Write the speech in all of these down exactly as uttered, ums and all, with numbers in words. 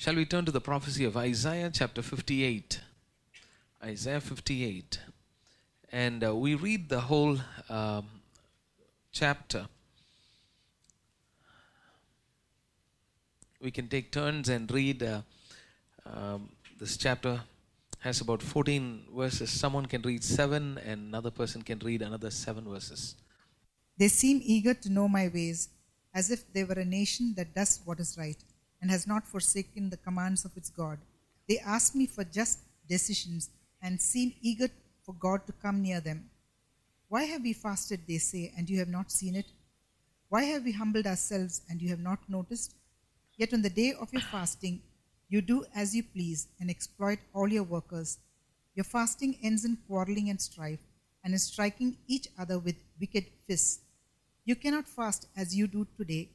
Shall we turn to the prophecy of Isaiah chapter fifty-eight? Isaiah fifty-eight. And uh, we read the whole um, chapter. We can take turns and read. Uh, um, this chapter has about fourteen verses. Someone can read seven and another person can read another seven verses. They seem eager to know my ways, as if they were a nation that does what is right and has not forsaken the commands of its God. They ask me for just decisions and seem eager for God to come near them. Why have we fasted, they say, and you have not seen it? Why have we humbled ourselves, and you have not noticed? Yet on the day of your fasting, you do as you please and exploit all your workers. Your fasting ends in quarreling and strife, and in striking each other with wicked fists. You cannot fast as you do today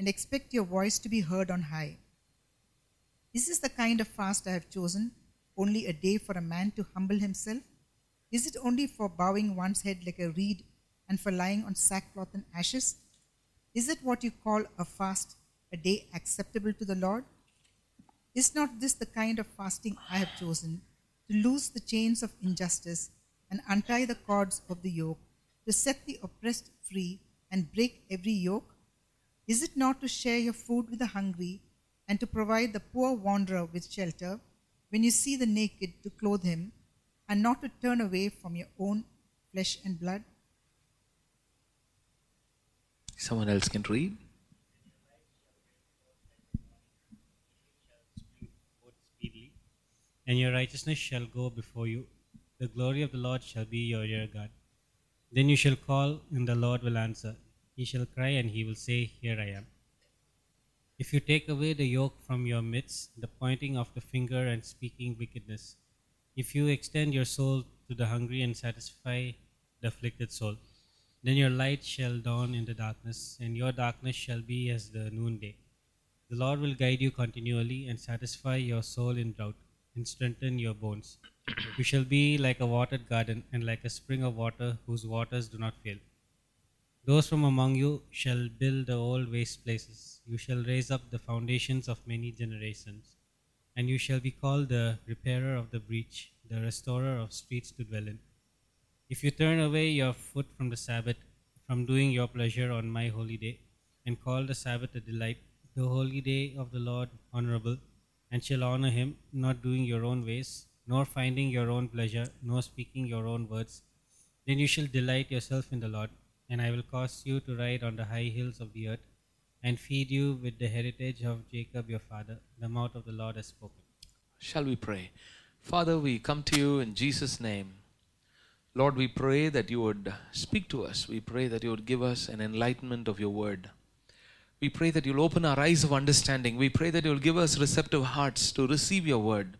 and expect your voice to be heard on high. Is this the kind of fast I have chosen, only a day for a man to humble himself? Is it only for bowing one's head like a reed and for lying on sackcloth and ashes? Is it what you call a fast, a day acceptable to the Lord? Is not this the kind of fasting I have chosen, to loose the chains of injustice and untie the cords of the yoke, to set the oppressed free and break every yoke? Is it not to share your food with the hungry and to provide the poor wanderer with shelter, when you see the naked to clothe him, and not to turn away from your own flesh and blood? Someone else can read. And your righteousness shall go before you. The glory of the Lord shall be your rear guard. Then you shall call, and the Lord will answer. He shall cry, and he will say, Here I am. If you take away the yoke from your midst, the pointing of the finger and speaking wickedness, if you extend your soul to the hungry and satisfy the afflicted soul, then your light shall dawn in the darkness, and your darkness shall be as the noonday. The Lord will guide you continually and satisfy your soul in drought and strengthen your bones. You shall be like a watered garden and like a spring of water whose waters do not fail. Those from among you shall build the old waste places. You shall raise up the foundations of many generations. And you shall be called the repairer of the breach, the restorer of streets to dwell in. If you turn away your foot from the Sabbath, from doing your pleasure on my holy day, and call the Sabbath a delight, the holy day of the Lord honorable, and shall honor him, not doing your own ways, nor finding your own pleasure, nor speaking your own words, then you shall delight yourself in the Lord, and I will cause you to ride on the high hills of the earth, and feed you with the heritage of Jacob your father. The mouth of the Lord has spoken. Shall we pray? Father, we come to you in Jesus' name. Lord, we pray that you would speak to us. We pray that you would give us an enlightenment of your word. We pray that you'll open our eyes of understanding. We pray that you'll give us receptive hearts to receive your word.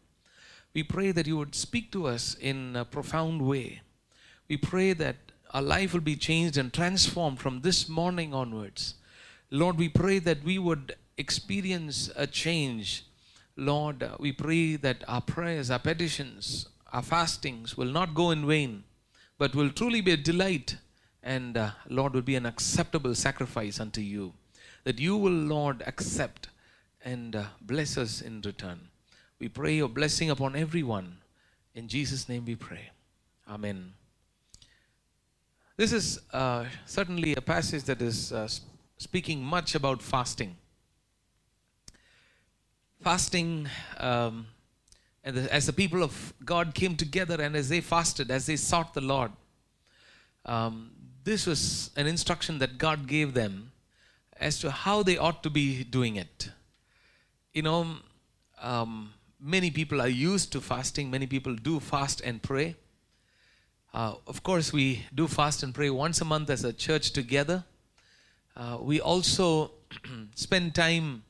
We pray that you would speak to us in a profound way. We pray that our life will be changed and transformed from this morning onwards. Lord, we pray that we would experience a change. Lord, we pray that our prayers, our petitions, our fastings will not go in vain, but will truly be a delight, and uh, Lord, will be an acceptable sacrifice unto you. That you will, Lord, accept and uh, bless us in return. We pray your blessing upon everyone. In Jesus' name we pray. Amen. This is uh, certainly a passage that is uh, speaking much about fasting. Fasting, um, and the, as the people of God came together and as they fasted, as they sought the Lord, um, this was an instruction that God gave them as to how they ought to be doing it. You know, um, many people are used to fasting. Many people do fast and pray. Uh, of course, we do fast and pray once a month as a church together. Uh, we also spend time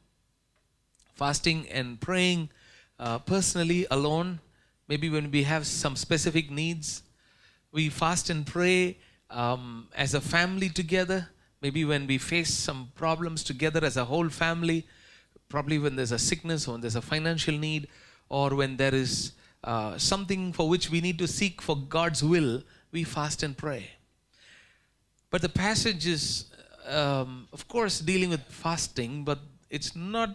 fasting and praying uh, personally, alone, maybe when we have some specific needs. We fast and pray um, as a family together, maybe when we face some problems together as a whole family, probably when there's a sickness or when there's a financial need or when there is uh, something for which we need to seek for God's will, we fast and pray. But the passage is Um, of course, dealing with fasting, but it's not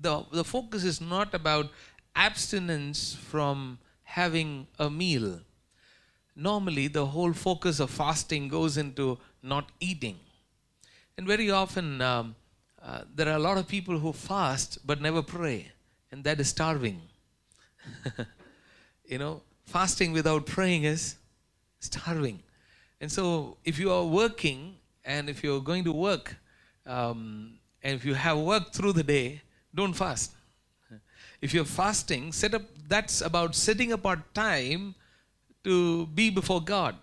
the the focus is not about abstinence from having a meal. Normally, the whole focus of fasting goes into not eating. And very often, um, uh, there are a lot of people who fast but never pray. And that is starving. You know, fasting without praying is starving. And so if you are working and if you're going to work, um, and if you have work through the day, don't fast. If you're fasting, set up. That's about setting apart time to be before God.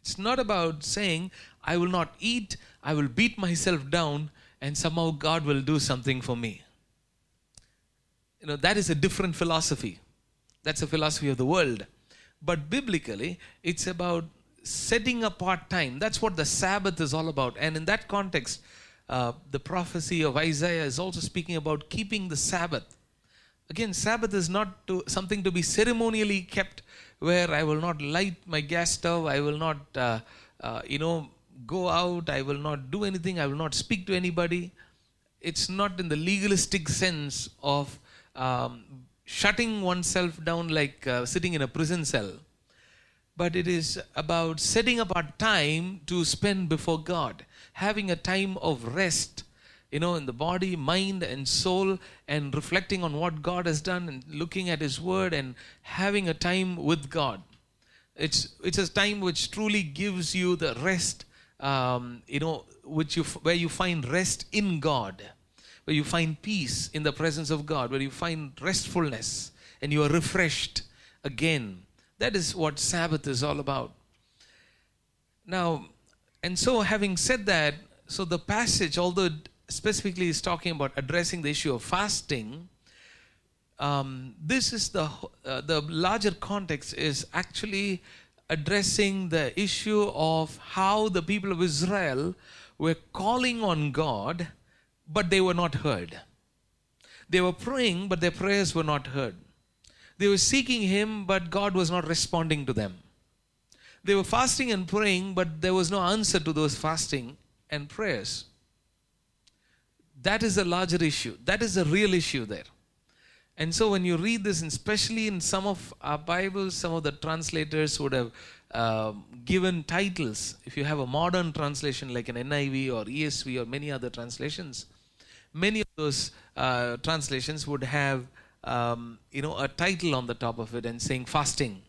It's not about saying, I will not eat, I will beat myself down, and somehow God will do something for me. You know, that is a different philosophy. That's a philosophy of the world. But biblically, it's about setting apart time. That's what the Sabbath is all about. And in that context, uh, the prophecy of Isaiah is also speaking about keeping the Sabbath. Again, Sabbath is not to, something to be ceremonially kept, where I will not light my gas stove, I will not, uh, uh, you know, go out, I will not do anything, I will not speak to anybody. It's not in the legalistic sense of um, shutting oneself down like uh, sitting in a prison cell. But it is about setting apart time to spend before God, having a time of rest, you know, in the body, mind and soul, and reflecting on what God has done and looking at His Word and having a time with God. It's it's a time which truly gives you the rest, um, you know, which you where you find rest in God, where you find peace in the presence of God, where you find restfulness and you are refreshed again. That is what Sabbath is all about. Now, and so having said that, so the passage, although it specifically is talking about addressing the issue of fasting, um, this is the uh, the larger context is actually addressing the issue of how the people of Israel were calling on God, but they were not heard. They were praying, but their prayers were not heard. They were seeking Him, but God was not responding to them. They were fasting and praying, but there was no answer to those fasting and prayers. That is a larger issue. That is a real issue there. And so when you read this, and especially in some of our Bibles, some of the translators would have uh, given titles. If you have a modern translation like an N I V or E S V or many other translations, many of those uh, translations would have um, you know, a title on the top of it and saying fasting.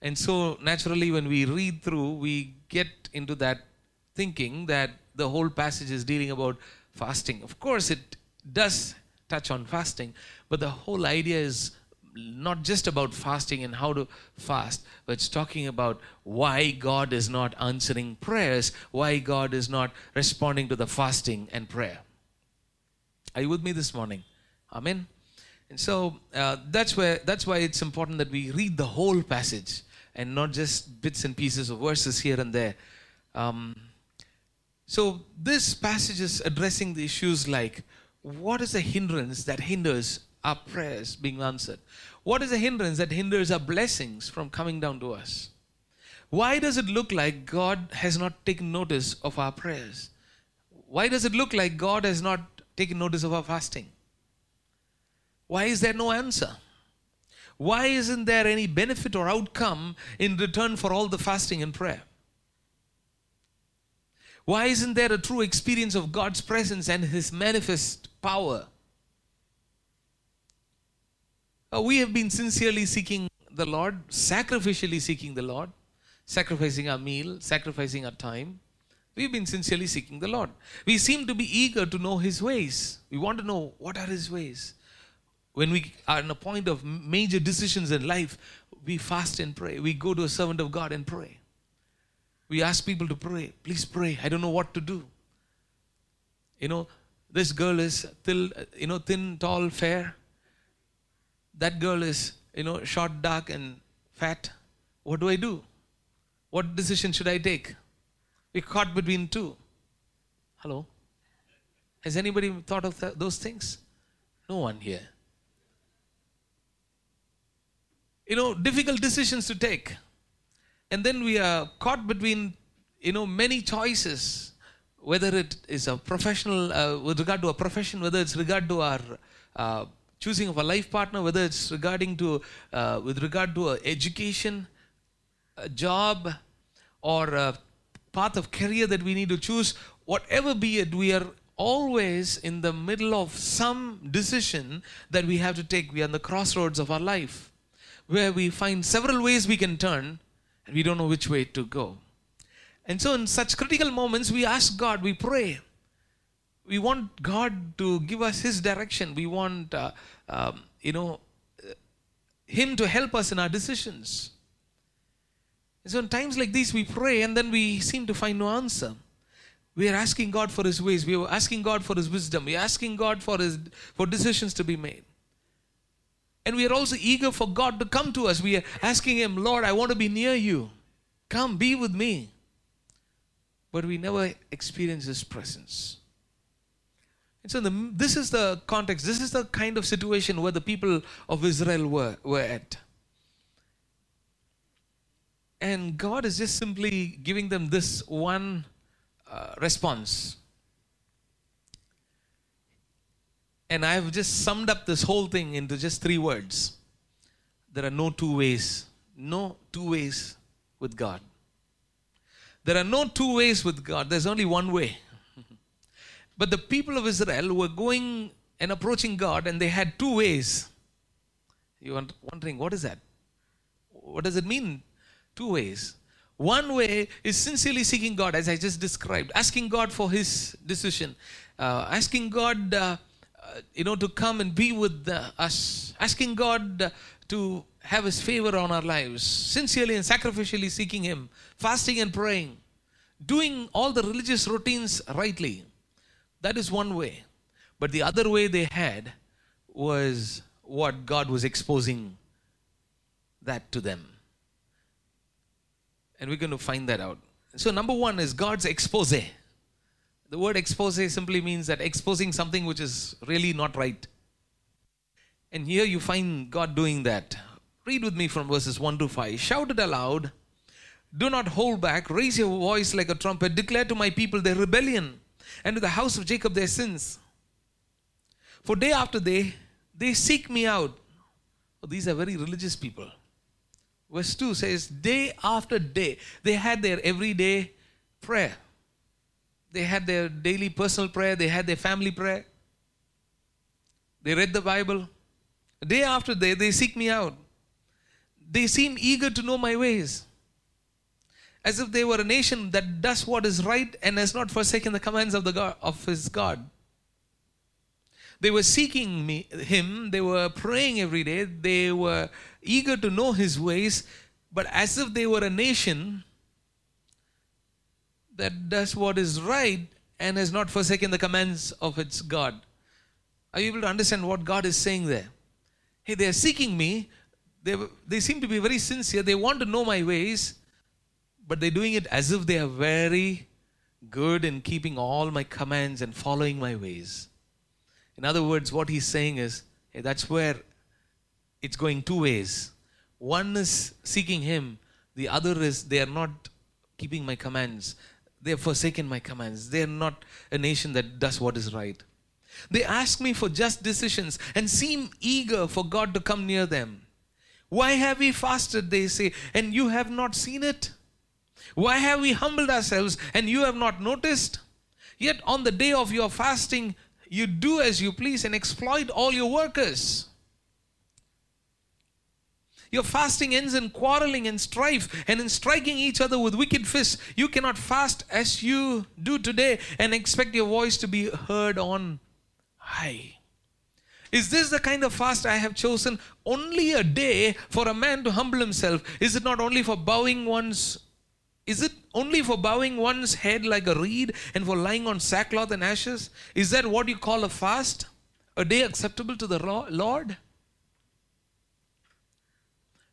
And so naturally when we read through, we get into that thinking that the whole passage is dealing about fasting. Of course, it does touch on fasting, but the whole idea is not just about fasting and how to fast, but it's talking about why God is not answering prayers, why God is not responding to the fasting and prayer. Are you with me this morning? Amen. And so uh, that's where that's why it's important that we read the whole passage and not just bits and pieces of verses here and there. Um, so this passage is addressing the issues like, what is the hindrance that hinders our prayers being answered? What is the hindrance that hinders our blessings from coming down to us? Why does it look like God has not taken notice of our prayers? Why does it look like God has not taken notice of our fasting? Why is there no answer? Why isn't there any benefit or outcome in return for all the fasting and prayer? Why isn't there a true experience of God's presence and His manifest power? Oh, we have been sincerely seeking the Lord, sacrificially seeking the Lord, sacrificing our meal, sacrificing our time. We've been sincerely seeking the Lord. We seem to be eager to know His ways. We want to know what are His ways. When we are in a point of major decisions in life, we fast and pray. We go to a servant of God and pray. We ask people to pray. Please pray. I don't know what to do. You know, this girl is till, you know, thin, tall, fair. That girl is, you know, short, dark, and fat. What do I do? What decision should I take? We're caught between two. Hello? Has anybody thought of th- those things? No one here. You know, difficult decisions to take. And then we are caught between, you know, many choices, whether it is a professional, uh, with regard to a profession, whether it's regard to our uh, choosing of a life partner, whether it's regarding to uh, with regard to uh, education, a job, or a path of career that we need to choose, whatever be it, we are always in the middle of some decision that we have to take. We are on the crossroads of our life, where we find several ways we can turn, and we don't know which way to go. And so in such critical moments, we ask God, we pray. We want God to give us His direction. We want, uh, um, you know, Him to help us in our decisions. And so in times like these, we pray, and then we seem to find no answer. We are asking God for His ways. We are asking God for His wisdom. We are asking God for His for decisions to be made. And we are also eager for God to come to us. We are asking Him, Lord, I want to be near You. Come, be with me. But we never experience His presence. And so the, this is the context. This is the kind of situation where the people of Israel were, were at. And God is just simply giving them this one uh, response. And I have just summed up this whole thing into just three words. There are no two ways. No two ways with God. There are no two ways with God. There's only one way. But the people of Israel were going and approaching God, and they had two ways. You are wondering, what is that? What does it mean? Two ways. One way is sincerely seeking God, as I just described, asking God for His decision, uh, asking God, uh, uh, you know, to come and be with uh, us, asking God uh, to have His favor on our lives, sincerely and sacrificially seeking Him, fasting and praying, doing all the religious routines rightly. That is one way. But the other way they had was what God was exposing that to them. And we're going to find that out. So number one is God's expose. The word expose simply means that exposing something which is really not right. And here you find God doing that. Read with me from verses one to five. Shout it aloud. Do not hold back. Raise your voice like a trumpet. Declare to my people their rebellion, and to the house of Jacob their sins. For day after day, they seek me out. Oh, these are very religious people. Verse two says, day after day, they had their everyday prayer. They had their daily personal prayer. They had their family prayer. They read the Bible. Day after day, they seek me out. They seem eager to know my ways, as if they were a nation that does what is right and has not forsaken the commands of the God, of his God. They were seeking me, Him. They were praying every day. They were eager to know His ways, but as if they were a nation that does what is right and has not forsaken the commands of its God. Are you able to understand what God is saying there? Hey, they are seeking me. They, they seem to be very sincere. They want to know my ways, but they're doing it as if they are very good in keeping all my commands and following my ways. In other words, what he's saying is, hey, that's where it's going two ways. One is seeking Him. The other is they are not keeping my commands. They have forsaken my commands. They are not a nation that does what is right. They ask me for just decisions and seem eager for God to come near them. Why have we fasted, they say, and you have not seen it? Why have we humbled ourselves and you have not noticed? Yet on the day of your fasting, you do as you please and exploit all your workers. Your fasting ends in quarreling and strife and in striking each other with wicked fists. You cannot fast as you do today and expect your voice to be heard on high. Is this the kind of fast I have chosen? Only a day for a man to humble himself. Is it not only for bowing one's Is it only for bowing one's head like a reed and for lying on sackcloth and ashes? Is that what you call a fast? A day acceptable to the Lord?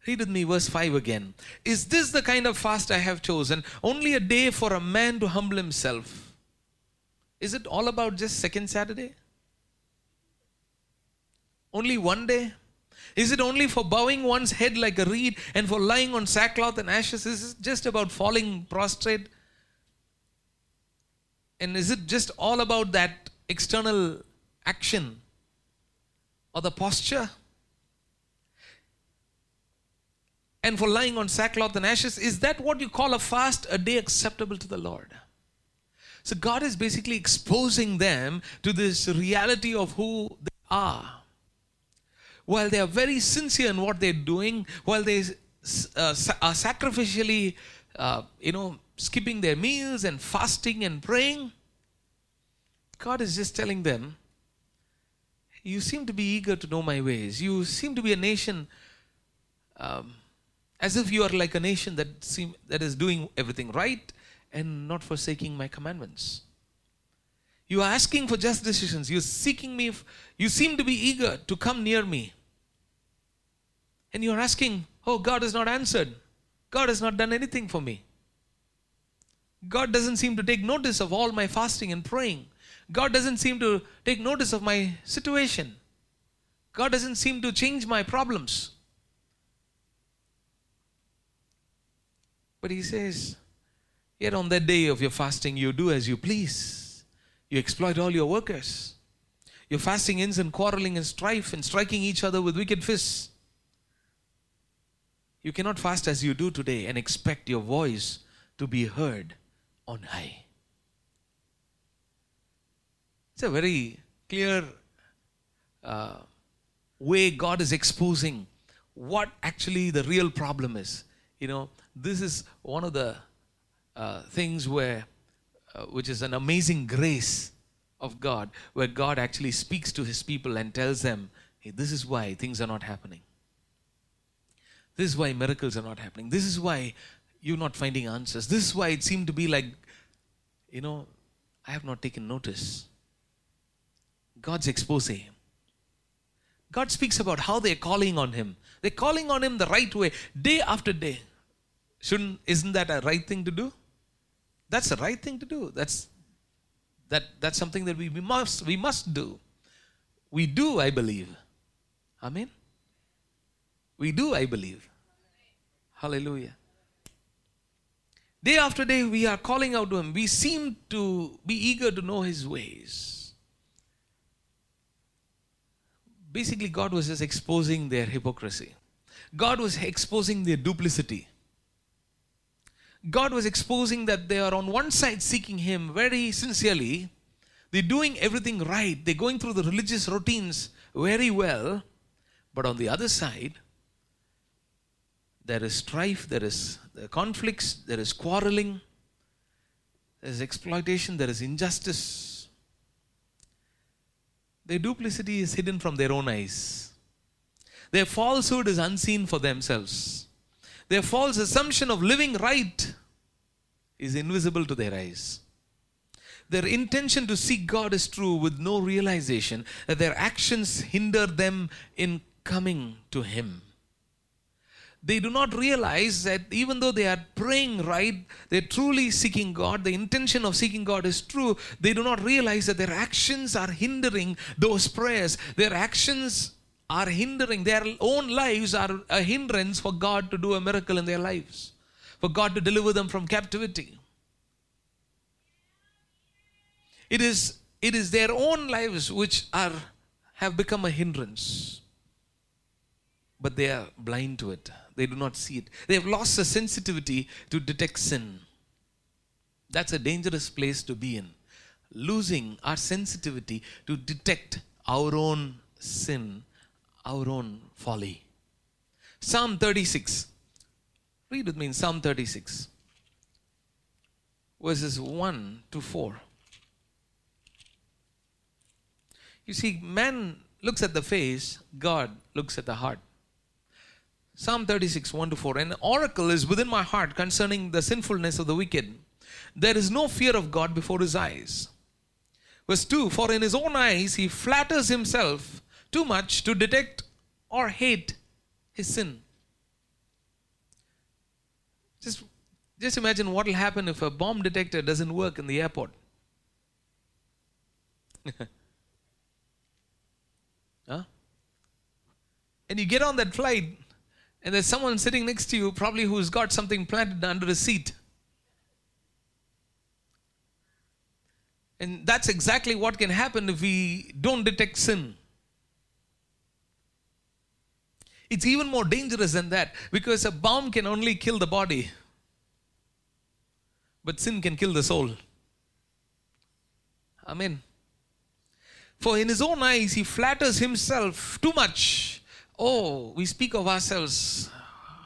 Read with me verse five again. Is this the kind of fast I have chosen? Only a day for a man to humble himself. Is it all about just second Saturday? Only one day? Is it only for bowing one's head like a reed and for lying on sackcloth and ashes? Is it just about falling prostrate? And is it just all about that external action? or the posture. And for lying on sackcloth and ashes, is that what you call a fast, a day acceptable to the Lord? So God is basically exposing them to this reality of who they are. While they are very sincere in what they're doing, while they uh, are sacrificially, uh, you know, skipping their meals and fasting and praying, God is just telling them, you seem to be eager to know my ways. You seem to be a nation, um, as if you are like a nation that seem that is doing everything right and not forsaking my commandments. You are asking for just decisions. You're seeking me. If, you seem to be eager to come near me. And you're asking, oh, God has not answered. God has not done anything for me. God doesn't seem to take notice of all my fasting and praying. God doesn't seem to take notice of my situation. God doesn't seem to change my problems. But he says, yet on that day of your fasting, you do as you please. You exploit all your workers. Your fasting ends in quarreling and strife and striking each other with wicked fists. You cannot fast as you do today and expect your voice to be heard on high. It's a very clear uh, way God is exposing what actually the real problem is. You know, this is one of the uh, things where Uh, which is an amazing grace of God, where God actually speaks to his people and tells them, hey, this is why things are not happening. This is why miracles are not happening. This is why you're not finding answers. This is why it seemed to be like, you know, I have not taken notice. God's expose. God speaks about how they're calling on him. They're calling on him the right way, day after day. Shouldn't, isn't that a right thing to do? That's the right thing to do. That's that. That's something that we, we must we must do. We do, I believe. Amen? We do, I believe. Hallelujah. Day after day, we are calling out to him. We seem to be eager to know his ways. Basically, God was just exposing their hypocrisy. God was exposing their duplicity. God was exposing that they are on one side seeking him very sincerely. They're doing everything right. They're going through the religious routines very well. But on the other side, there is strife, there is conflicts, there is quarreling, there is exploitation, there is injustice. Their duplicity is hidden from their own eyes. Their falsehood is unseen for themselves. Their false assumption of living right is invisible to their eyes. Their intention to seek God is true with no realization that their actions hinder them in coming to him. They do not realize that even though they are praying right, they're truly seeking God. The intention of seeking God is true. They do not realize that their actions are hindering those prayers. Their actions are hindering, their own lives are a hindrance for God to do a miracle in their lives, for God to deliver them from captivity. It is, it is their own lives which are have become a hindrance, but they are blind to it. They do not see it. They have lost the sensitivity to detect sin. That's a dangerous place to be in, losing our sensitivity to detect our own sin, our own folly. Psalm thirty-six. Read with me in Psalm thirty-six. Verses one to four. You see, man looks at the face, God looks at the heart. Psalm thirty-six, one to four. An oracle is within my heart concerning the sinfulness of the wicked. There is no fear of God before his eyes. Verse two. For in his own eyes he flatters himself too much to detect or hate his sin. Just, just imagine what will happen if a bomb detector doesn't work in the airport. Huh? And you get on that flight and there's someone sitting next to you probably who's got something planted under his seat. And that's exactly what can happen if we don't detect sin. It's even more dangerous than that, because a bomb can only kill the body, but sin can kill the soul. Amen. For in his own eyes, he flatters himself too much. Oh, we speak of ourselves,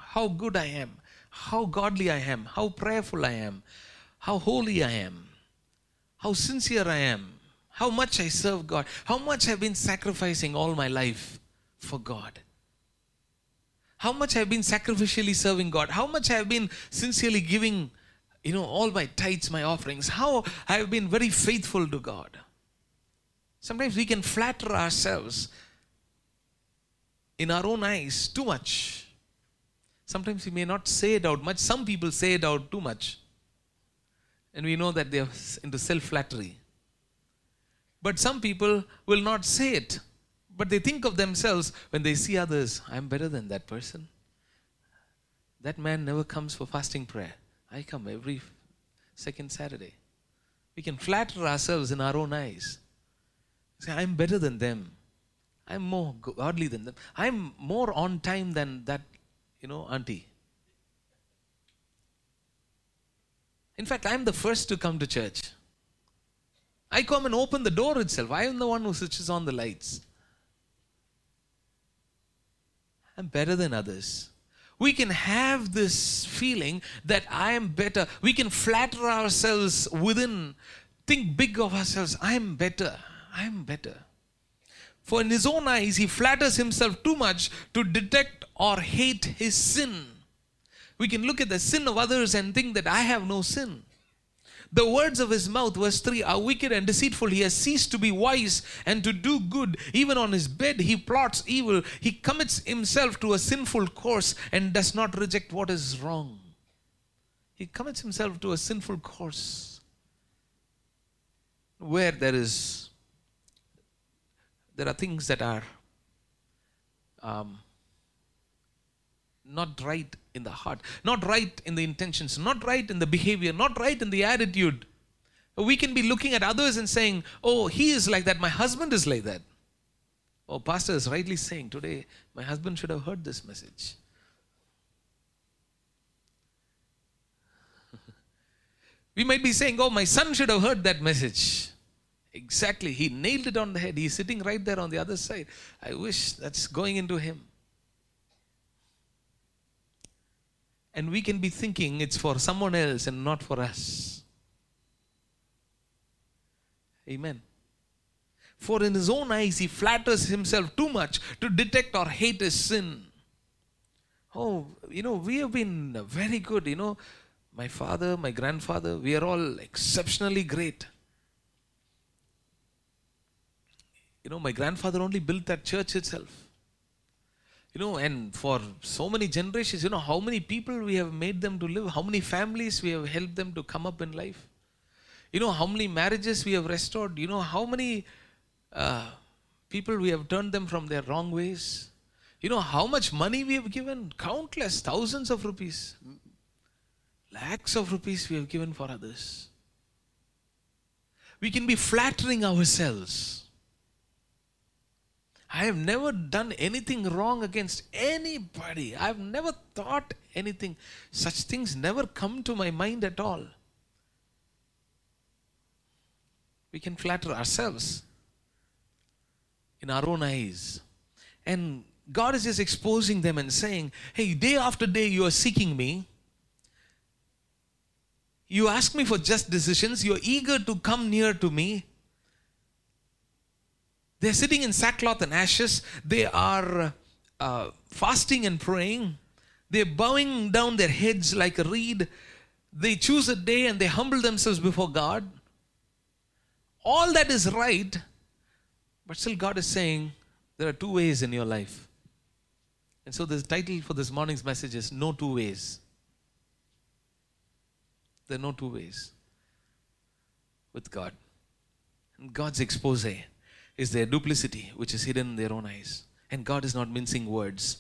how good I am, how godly I am, how prayerful I am, how holy I am, how sincere I am, how much I serve God, how much I've been sacrificing all my life for God, how much I've been sacrificially serving God, how much I've been sincerely giving, you know, all my tithes, my offerings, how I've been very faithful to God. Sometimes we can flatter ourselves in our own eyes too much. Sometimes we may not say it out much. Some people say it out too much. And we know that they are into self-flattery. But some people will not say it. But they think of themselves when they see others, I'm better than that person. That man never comes for fasting prayer. I come every second Saturday. We can flatter ourselves in our own eyes. Say, I'm better than them. I'm more godly than them. I'm more on time than that, you know, auntie. In fact, I'm the first to come to church. I come and open the door itself. I'm the one who switches on the lights. I'm better than others. We can have this feeling that I am better. We can flatter ourselves within, think big of ourselves. I am better. I am better. For in his own eyes, he flatters himself too much to detect or hate his sin. We can look at the sin of others and think that I have no sin. The words of his mouth, verse three, are wicked and deceitful. He has ceased to be wise and to do good. Even on his bed he plots evil. He commits himself to a sinful course and does not reject what is wrong. He commits himself to a sinful course. Where there is, there are things that are um, not right in the heart, not right in the intentions, not right in the behavior, not right in the attitude. We can be looking at others and saying, oh, he is like that, my husband is like that. Oh, pastor is rightly saying, today my husband should have heard this message. We might be saying, oh, my son should have heard that message. Exactly, he nailed it on the head. He's sitting right there on the other side. I wish that's going into him. And we can be thinking it's for someone else and not for us. Amen. For in his own eyes, he flatters himself too much to detect or hate his sin. Oh, you know, we have been very good. You know, my father, my grandfather, we are all exceptionally great. You know, my grandfather only built that church itself. You know, and for so many generations, you know, how many people we have made them to live, how many families we have helped them to come up in life. You know, how many marriages we have restored, you know, how many uh, people we have turned them from their wrong ways. You know, how much money we have given, countless thousands of rupees, lakhs of rupees we have given for others. We can be flattering ourselves. I have never done anything wrong against anybody. I have never thought anything. Such things never come to my mind at all. We can flatter ourselves in our own eyes. And God is just exposing them and saying, hey, day after day you are seeking me. You ask me for just decisions. You are eager to come near to me. They're sitting in sackcloth and ashes. They are uh, fasting and praying. They're bowing down their heads like a reed. They choose a day and they humble themselves before God. All that is right. But still God is saying, there are two ways in your life. And so the title for this morning's message is No Two Ways. There are no two ways with God. And God's expose is their duplicity, which is hidden in their own eyes. And God is not mincing words.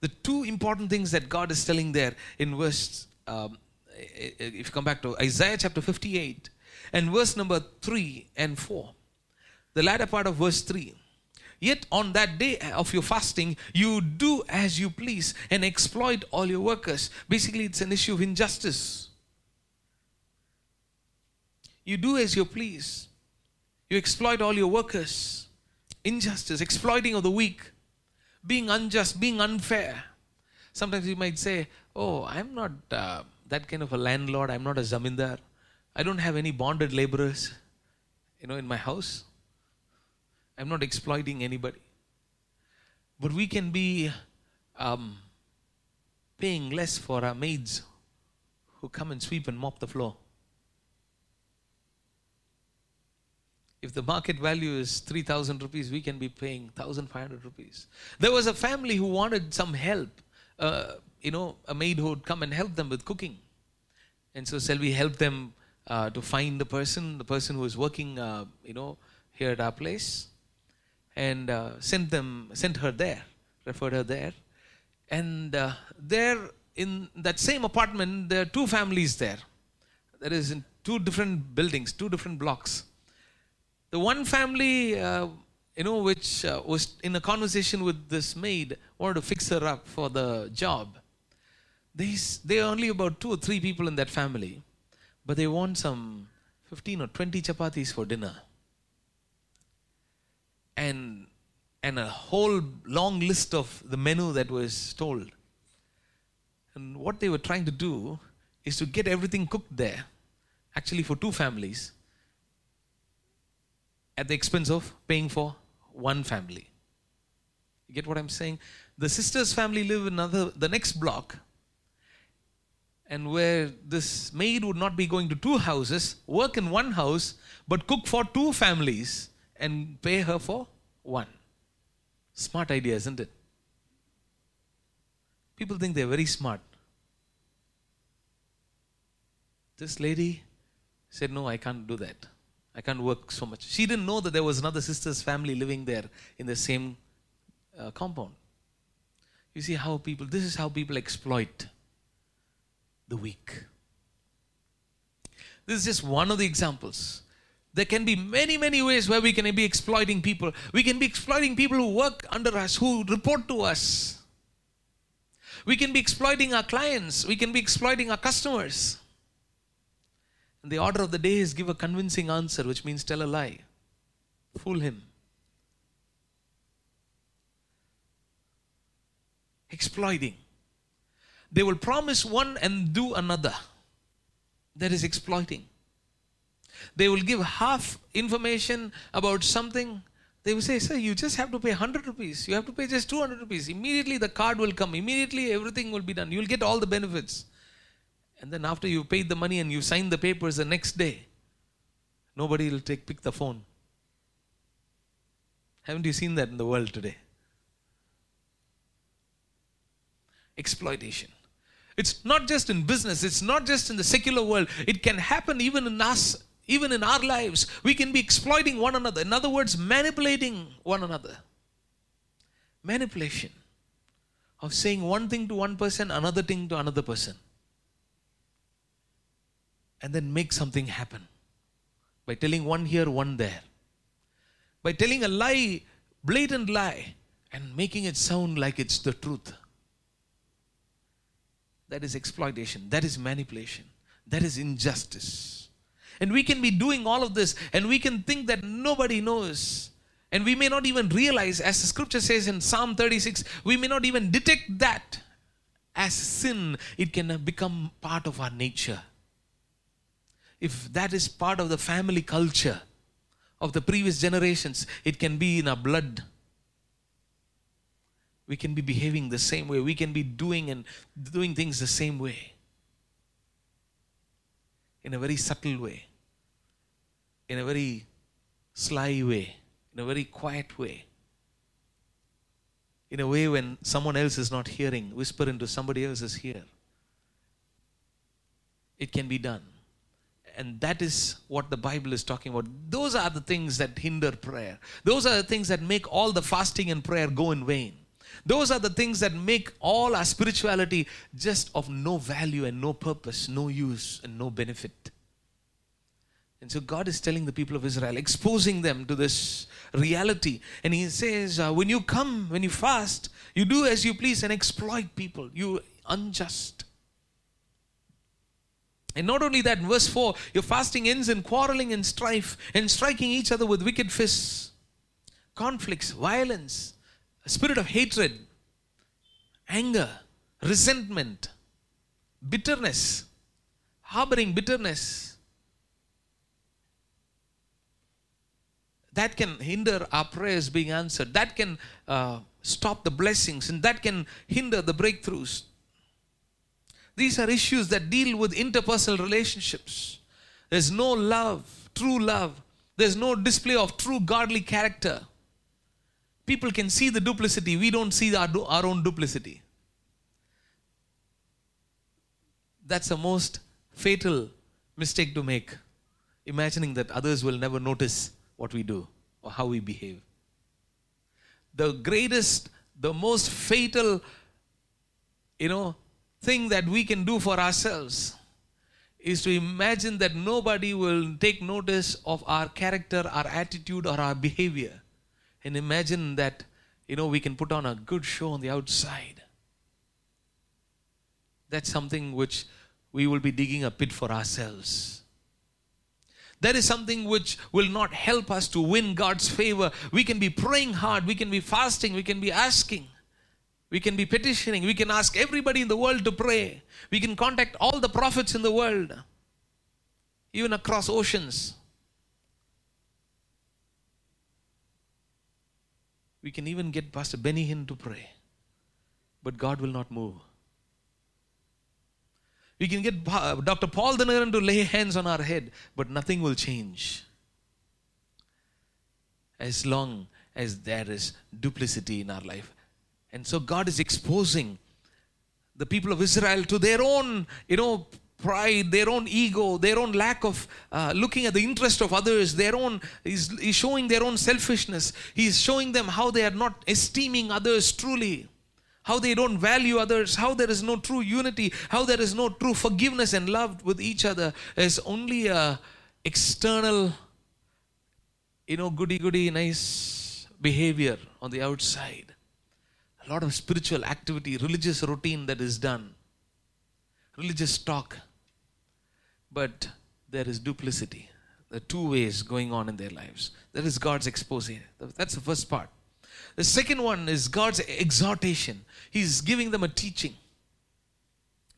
The two important things that God is telling there in verse, um, if you come back to Isaiah chapter fifty-eight and verse number three and four, the latter part of verse three, Yet on that day of your fasting, you do as you please and exploit all your workers. Basically, it's an issue of injustice. You do as you please. You exploit all your workers. Injustice, exploiting of the weak, being unjust, being unfair. Sometimes you might say, oh, I'm not uh, that kind of a landlord. I'm not a zamindar. I don't have any bonded laborers, you know, in my house. I'm not exploiting anybody. But we can be um, paying less for our maids who come and sweep and mop the floor. If the market value is three thousand rupees, we can be paying one thousand five hundred rupees. There was a family who wanted some help. Uh, you know, a maid who would come and help them with cooking. And so Selvi helped them uh, to find the person, the person who was working, uh, you know, here at our place, and uh, sent them, sent her there, referred her there. And uh, there in that same apartment, there are two families there. That is in two different buildings, two different blocks. The one family, uh, you know, which uh, was in a conversation with this maid, wanted to fix her up for the job. They, they are only about two or three people in that family, but they want some fifteen or twenty chapatis for dinner. And and a whole long list of the menu that was told. And what they were trying to do is to get everything cooked there, actually for two families, at the expense of paying for one family. You get what I'm saying? The sister's family live in another, the next block, and where this maid would not be going to two houses, work in one house, but cook for two families, and pay her for one. Smart idea, isn't it? People think they're very smart. This lady said, no, I can't do that. I can't work so much. She didn't know that there was another sister's family living there in the same uh, compound. You see how people, this is how people exploit the weak. This is just one of the examples. There can be many, many ways where we can be exploiting people. We can be exploiting people who work under us, who report to us. We can be exploiting our clients. We can be exploiting our customers. And the order of the day is give a convincing answer, which means tell a lie. Fool him. Exploiting. They will promise one and do another. That is exploiting. They will give half information about something. They will say, sir, you just have to pay one hundred rupees. You have to pay just two hundred rupees. Immediately the card will come. Immediately everything will be done. You will get all the benefits. And then after you paid the money and you signed the papers the next day, nobody will take pick the phone. Haven't you seen that in the world today? Exploitation. It's not just in business. It's not just in the secular world. It can happen even in us. Even in our lives, we can be exploiting one another. In other words, manipulating one another. Manipulation of saying one thing to one person, another thing to another person. And then make something happen. By telling one here, one there. By telling a lie, blatant lie, and making it sound like it's the truth. That is exploitation. That is manipulation. That is injustice. And we can be doing all of this, and we can think that nobody knows. And we may not even realize, as the scripture says in Psalm thirty-six, we may not even detect that as sin. It can become part of our nature. If that is part of the family culture of the previous generations, it can be in our blood. We can be behaving the same way. We can be doing and doing things the same way. In a very subtle way, in a very sly way, in a very quiet way, in a way when someone else is not hearing, whisper into somebody else's ear. It can be done. And that is what the Bible is talking about. Those are the things that hinder prayer. Those are the things that make all the fasting and prayer go in vain. Those are the things that make all our spirituality just of no value and no purpose, no use and no benefit. And so God is telling the people of Israel, exposing them to this reality. And he says, uh, when you come, when you fast, you do as you please and exploit people. You unjust. And not only that, in verse four, your fasting ends in quarreling and strife and striking each other with wicked fists. Conflicts, violence, a spirit of hatred, anger, resentment, bitterness, harboring bitterness. That can hinder our prayers being answered. That can uh, stop the blessings, and that can hinder the breakthroughs. These are issues that deal with interpersonal relationships. There's no love, true love. There's no display of true godly character. People can see the duplicity. We don't see our, our own duplicity. That's the most fatal mistake to make, imagining that others will never notice what we do or how we behave. The greatest, the most fatal, you know, thing that we can do for ourselves is to imagine that nobody will take notice of our character, our attitude, or our behavior. And imagine that, you know, we can put on a good show on the outside. That's something which we will be digging a pit for ourselves. That is something which will not help us to win God's favor. We can be praying hard. We can be fasting. We can be asking. We can be petitioning. We can ask everybody in the world to pray. We can contact all the prophets in the world, even across oceans. We can even get Pastor Benny Hinn to pray. But God will not move. We can get Doctor Paul Dinaran to lay hands on our head, but nothing will change as long as there is duplicity in our life. And so God is exposing the people of Israel to their own, you know, pride, their own ego, their own lack of uh, looking at the interest of others, their own, he's, he's showing their own selfishness. He's showing them how they are not esteeming others truly, how they don't value others, how there is no true unity, how there is no true forgiveness and love with each other. There's only a external, you know, goody-goody, nice behavior on the outside. A lot of spiritual activity, religious routine that is done, religious talk. But there is duplicity. There are two ways going on in their lives. That is God's exposure. That's the first part. The second one is God's exhortation. He's giving them a teaching.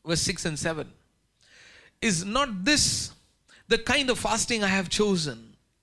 Verse six and seven. Is not this the kind of fasting I have chosen?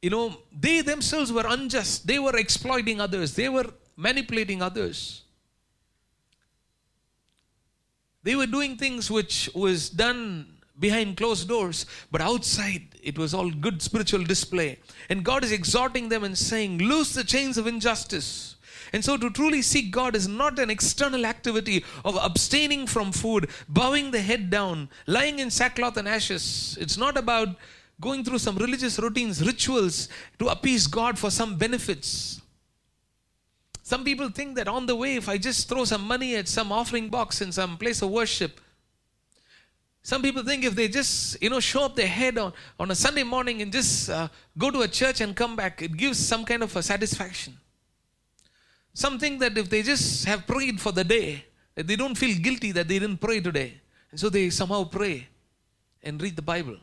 you know, they themselves were unjust. They were exploiting others. They were manipulating others. They were doing things which was done behind closed doors, but outside it was all good spiritual display. And God is exhorting them and saying, loose the chains of injustice. And so to truly seek God is not an external activity of abstaining from food, bowing the head down, lying in sackcloth and ashes. It's not about going through some religious routines, rituals to appease God for some benefits. Some people think that on the way, if I just throw some money at some offering box in some place of worship, some people think if they just, you know, show up their head on, on a Sunday morning and just uh, go to a church and come back, it gives some kind of a satisfaction. Some think that if they just have prayed for the day, that they don't feel guilty that they didn't pray today. And so they somehow pray and read the Bible.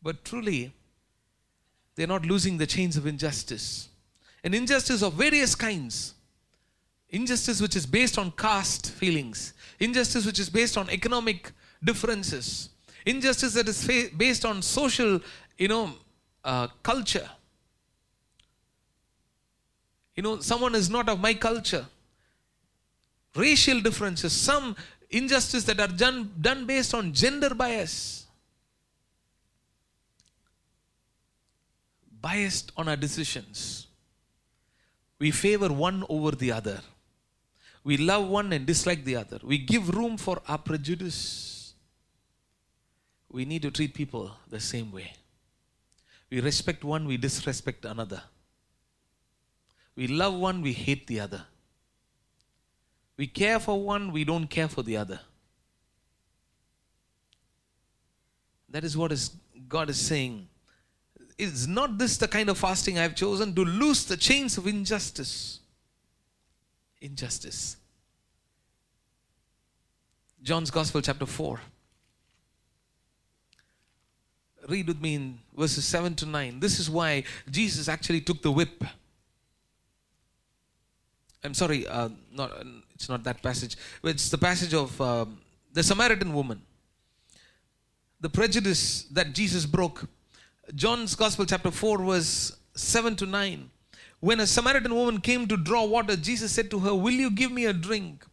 But truly, they're not losing the chains of injustice. An injustice of various kinds. Injustice which is based on caste feelings. Injustice which is based on economic differences. Injustice that is fa- based on social, you know, uh, culture. You know, someone is not of my culture. Racial differences. Some injustice that are done, done based on gender bias. biased on our decisions. We favor one over the other. We love one and dislike the other. We give room for our prejudice. We need to treat people the same way. We respect one, we disrespect another. We love one, we hate the other. We care for one, we don't care for the other. That is what is God is saying. Is not this the kind of fasting I have chosen? To loose the chains of injustice. Injustice. John's Gospel, chapter four. Read with me in verses seven to nine. This is why Jesus actually took the whip. I'm sorry, uh, not, it's not that passage. It's the passage of uh, the Samaritan woman. The prejudice that Jesus broke. John's Gospel, chapter four, verse seven to nine. When a Samaritan woman came to draw water, Jesus said to her, "Will you give me a drink?"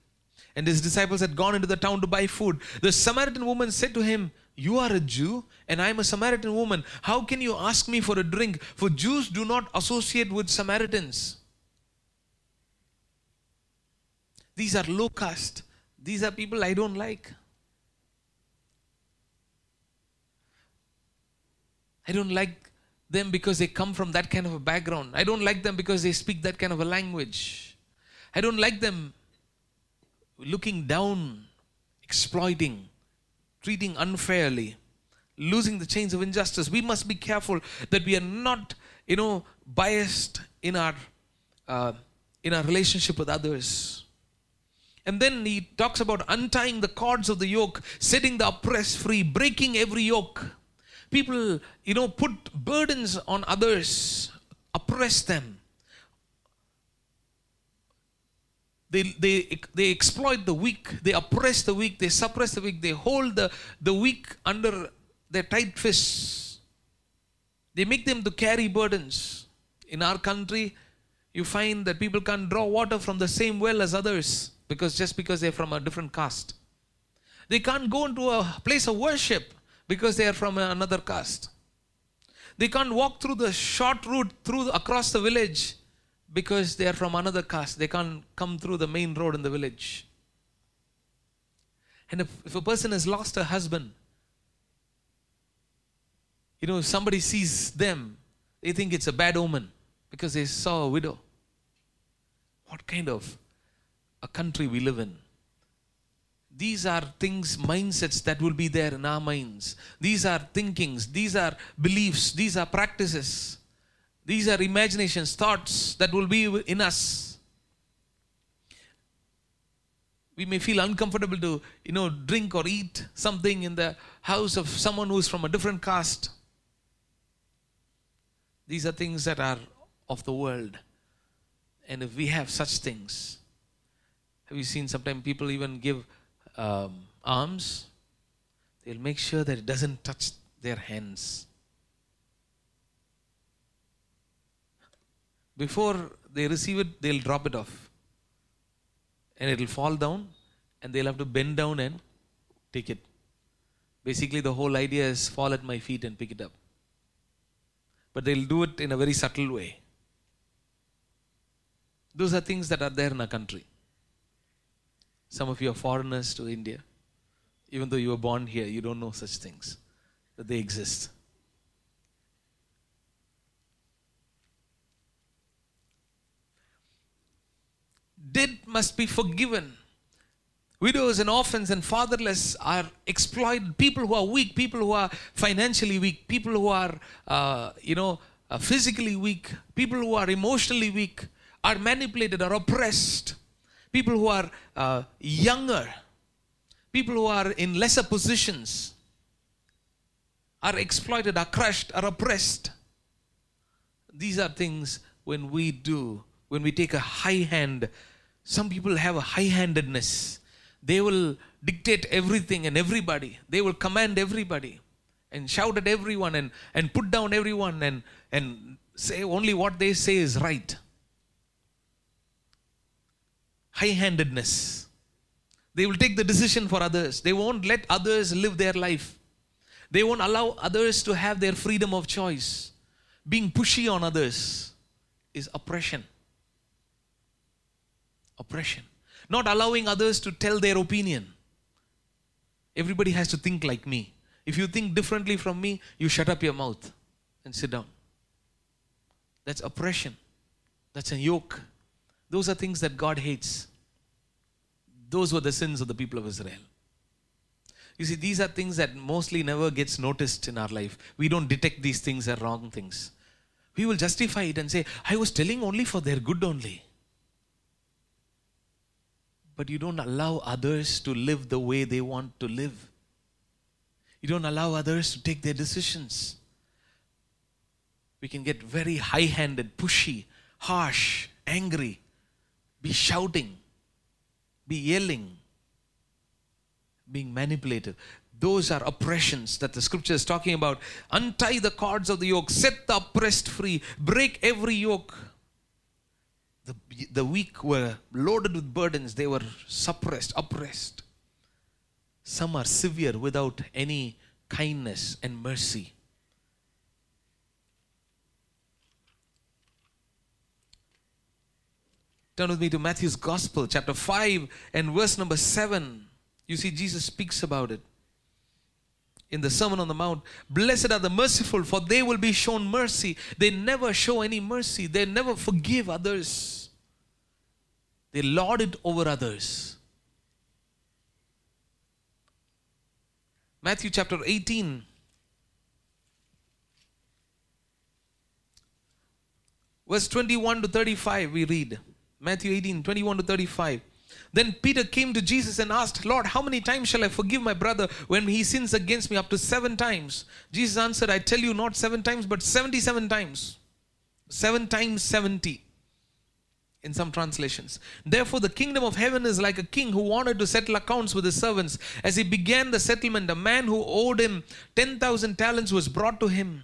And his disciples had gone into the town to buy food. The Samaritan woman said to him, "You are a Jew, and I am a Samaritan woman. How can you ask me for a drink? For Jews do not associate with Samaritans." These are low caste. These are people I don't like. I don't like them because they come from that kind of a background. I don't like them because they speak that kind of a language. I don't like them looking down, exploiting, treating unfairly, losing the chains of injustice. We must be careful that we are not, you know, biased in our uh, in our relationship with others. And then he talks about untying the cords of the yoke, setting the oppressed free, breaking every yoke. People, you know, put burdens on others, oppress them. They, they, they exploit the weak, they oppress the weak, they suppress the weak, they hold the, the weak under their tight fists. They make them to carry burdens. In our country, you find that people can't draw water from the same well as others because just because they're from a different caste. They can't go into a place of worship because they are from another caste. They can't walk through the short route through across the village because they are from another caste. They can't come through the main road in the village. And if, if a person has lost a husband, you know, if somebody sees them, they think it's a bad omen because they saw a widow. What kind of a country we live in? These are things, mindsets that will be there in our minds. These are thinkings. These are beliefs. These are practices. These are imaginations, thoughts that will be in us. We may feel uncomfortable to, you know, drink or eat something in the house of someone who is from a different caste. These are things that are of the world. And if we have such things, have you seen sometimes people even give Um, arms, they'll make sure that it doesn't touch their hands. Before they receive it, they'll drop it off. And it'll fall down and they'll have to bend down and take it. Basically, the whole idea is fall at my feet and pick it up. But they'll do it in a very subtle way. Those are things that are there in our country. Some of you are foreigners to India. Even though you were born here, you don't know such things, that they exist. Dead must be forgiven. Widows and orphans and fatherless are exploited. People who are weak, people who are financially weak, people who are, uh, you know, uh, physically weak, people who are emotionally weak, are manipulated, are oppressed. People who are uh, younger, people who are in lesser positions are exploited, are crushed, are oppressed. These are things when we do, when we take a high hand. Some people have a high-handedness. They will dictate everything and everybody. They will command everybody and shout at everyone and, and put down everyone and, and say only what they say is right. High-handedness. They will take the decision for others. They won't let others live their life. They won't allow others to have their freedom of choice. being pushy on others is oppression. Oppression. Not allowing others to tell their opinion. Everybody has to think like me. If you think differently from me, you shut up your mouth and sit down. That's oppression. That's a yoke. Those are things that God hates. Those were the sins of the people of Israel. You see, these are things that mostly never gets noticed in our life. We don't detect these things as wrong things. We will justify it and say, I was telling only for their good only. But you don't allow others to live the way they want to live. You don't allow others to take their decisions. We can get very high-handed, pushy, harsh, angry, be shouting, be yelling, being manipulative. Those are oppressions that the scripture is talking about. Untie the cords of the yoke, set the oppressed free, break every yoke. The, the weak were loaded with burdens. They were suppressed, oppressed. Some are severe without any kindness and mercy. Turn with me to Matthew's Gospel, chapter five and verse number seven. You see, Jesus speaks about it. In the Sermon on the Mount, blessed are the merciful, for they will be shown mercy. They never show any mercy. They never forgive others. They lord it over others. Matthew chapter eighteen. Verse twenty-one to thirty-five we read. Matthew eighteen, twenty-one to thirty-five. Then Peter came to Jesus and asked, Lord, how many times shall I forgive my brother when he sins against me? Up to seven times. Jesus answered, I tell you, not seven times, but seventy-seven times. Seven times seventy in some translations. Therefore, the kingdom of heaven is like a king who wanted to settle accounts with his servants. As he began the settlement, a man who owed him ten thousand talents was brought to him.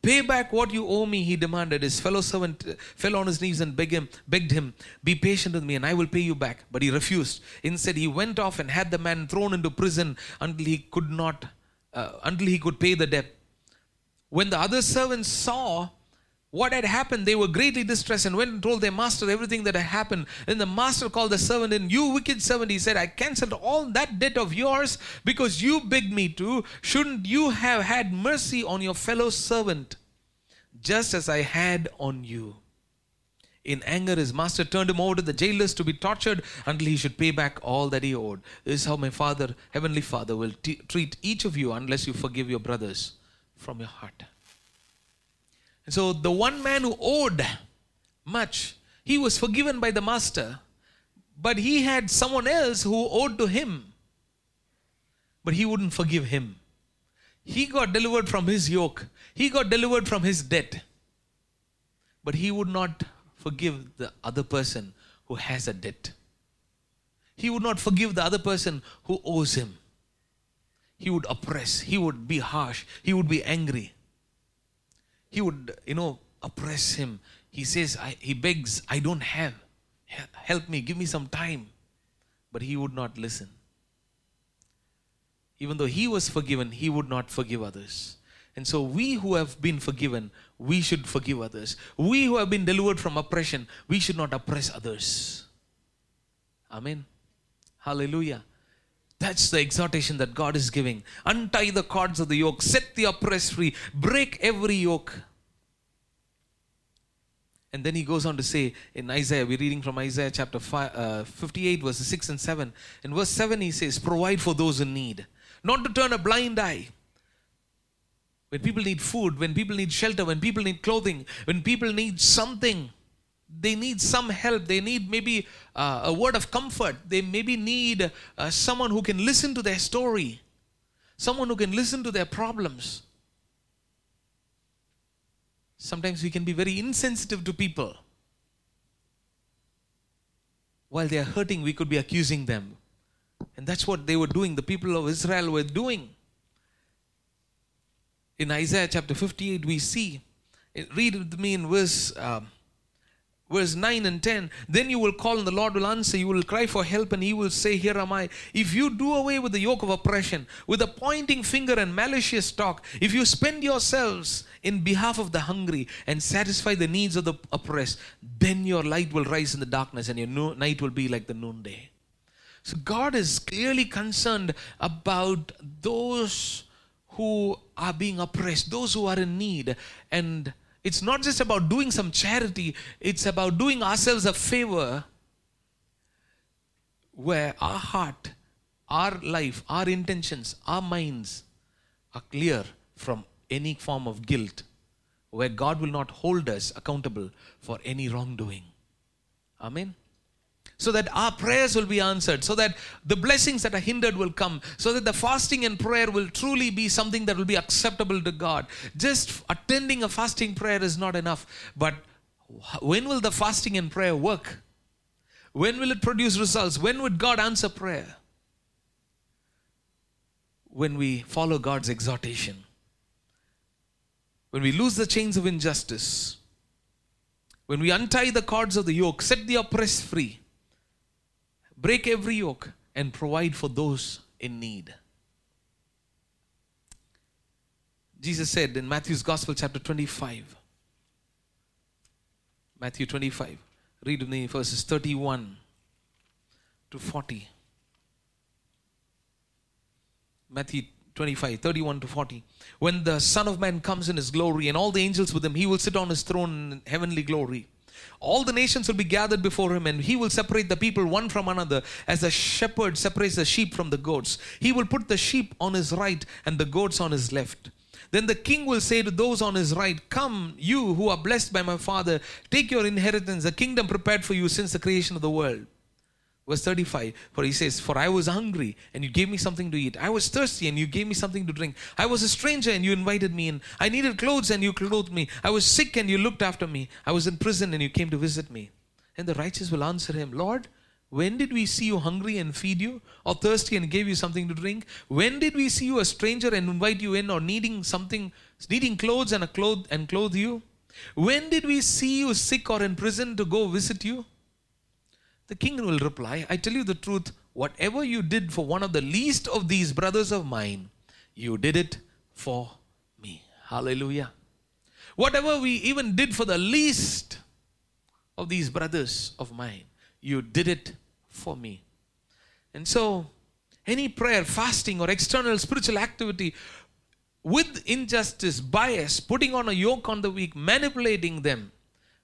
Pay back what you owe me, he demanded. His fellow servant fell on his knees and begged him, begged him, be patient with me and I will pay you back. But he refused. Instead, he went off and had the man thrown into prison until he could not, uh, until he could pay the debt. When the other servants saw what had happened, they were greatly distressed and went and told their master everything that had happened. Then the master called the servant in. You wicked servant, he said, I cancelled all that debt of yours because you begged me to. Shouldn't you have had mercy on your fellow servant, just as I had on you? In anger, his master turned him over to the jailers to be tortured until he should pay back all that he owed. This is how my Father, Heavenly Father, will t- treat each of you unless you forgive your brothers from your heart. So the one man who owed much, he was forgiven by the master, but he had someone else who owed to him, but he wouldn't forgive him. He got delivered from his yoke. He got delivered from his debt, but he would not forgive the other person who has a debt. He would not forgive the other person who owes him. He would oppress. He would be harsh. He would be angry. He would, you know, oppress him. He says, I, he begs, I don't have. Help me, give me some time. But he would not listen. Even though he was forgiven, he would not forgive others. And so we who have been forgiven, we should forgive others. We who have been delivered from oppression, we should not oppress others. Amen. Hallelujah. That's the exhortation that God is giving. Untie the cords of the yoke. Set the oppressed free. Break every yoke. And then he goes on to say in Isaiah, we're reading from Isaiah chapter five, uh, fifty-eight, verses six and seven. In verse seven he says, provide for those in need. Not to turn a blind eye. When people need food, when people need shelter, when people need clothing, when people need something, they need some help. They need maybe uh, a word of comfort. They maybe need uh, someone who can listen to their story. Someone who can listen to their problems. Sometimes we can be very insensitive to people. while they are hurting, we could be accusing them. And that's what they were doing. The people of Israel were doing. In Isaiah chapter fifty-eight, we see, read with me in verse uh, verse nine and ten. Then you will call and the Lord will answer. You will cry for help and He will say, here am I. If you do away with the yoke of oppression, with a pointing finger and malicious talk, if you spend yourselves in behalf of the hungry and satisfy the needs of the oppressed, then your light will rise in the darkness and your night will be like the noonday. So God is clearly concerned about those who are being oppressed, those who are in need. And it's not just about doing some charity, it's about doing ourselves a favor where our heart, our life, our intentions, our minds are clear from any form of guilt, where God will not hold us accountable for any wrongdoing. Amen. So that our prayers will be answered, so that the blessings that are hindered will come, so that the fasting and prayer will truly be something that will be acceptable to God. Just attending a fasting prayer is not enough. But when will the fasting and prayer work? When will it produce results? When would God answer prayer? When we follow God's exhortation. When we lose the chains of injustice. When we untie the cords of the yoke, set the oppressed free. Break every yoke and provide for those in need. Jesus said in Matthew's Gospel, chapter twenty-five. Matthew twenty-five. Read with me verses thirty-one to forty. Matthew twenty-five, thirty-one to forty. When the Son of Man comes in His glory and all the angels with Him, He will sit on His throne in heavenly glory. All the nations will be gathered before Him, and He will separate the people one from another as the shepherd separates the sheep from the goats. He will put the sheep on His right and the goats on His left. Then the King will say to those on His right, come, you who are blessed by my Father, take your inheritance, the kingdom prepared for you since the creation of the world. Verse thirty-five, for He says, for I was hungry and you gave me something to eat. I was thirsty and you gave me something to drink. I was a stranger and you invited me in. I needed clothes and you clothed me. I was sick and you looked after me. I was in prison and you came to visit me. And the righteous will answer Him, Lord, when did we see you hungry and feed you, or thirsty and gave you something to drink? When did we see you a stranger and invite you in, or needing something, needing clothes and a clothe and clothe you? When did we see you sick or in prison to go visit you? The King will reply, I tell you the truth, whatever you did for one of the least of these brothers of mine, you did it for me. Hallelujah. Whatever we even did for the least of these brothers of mine, you did it for me. And so, any prayer, fasting, or external spiritual activity with injustice, bias, putting on a yoke on the weak, manipulating them,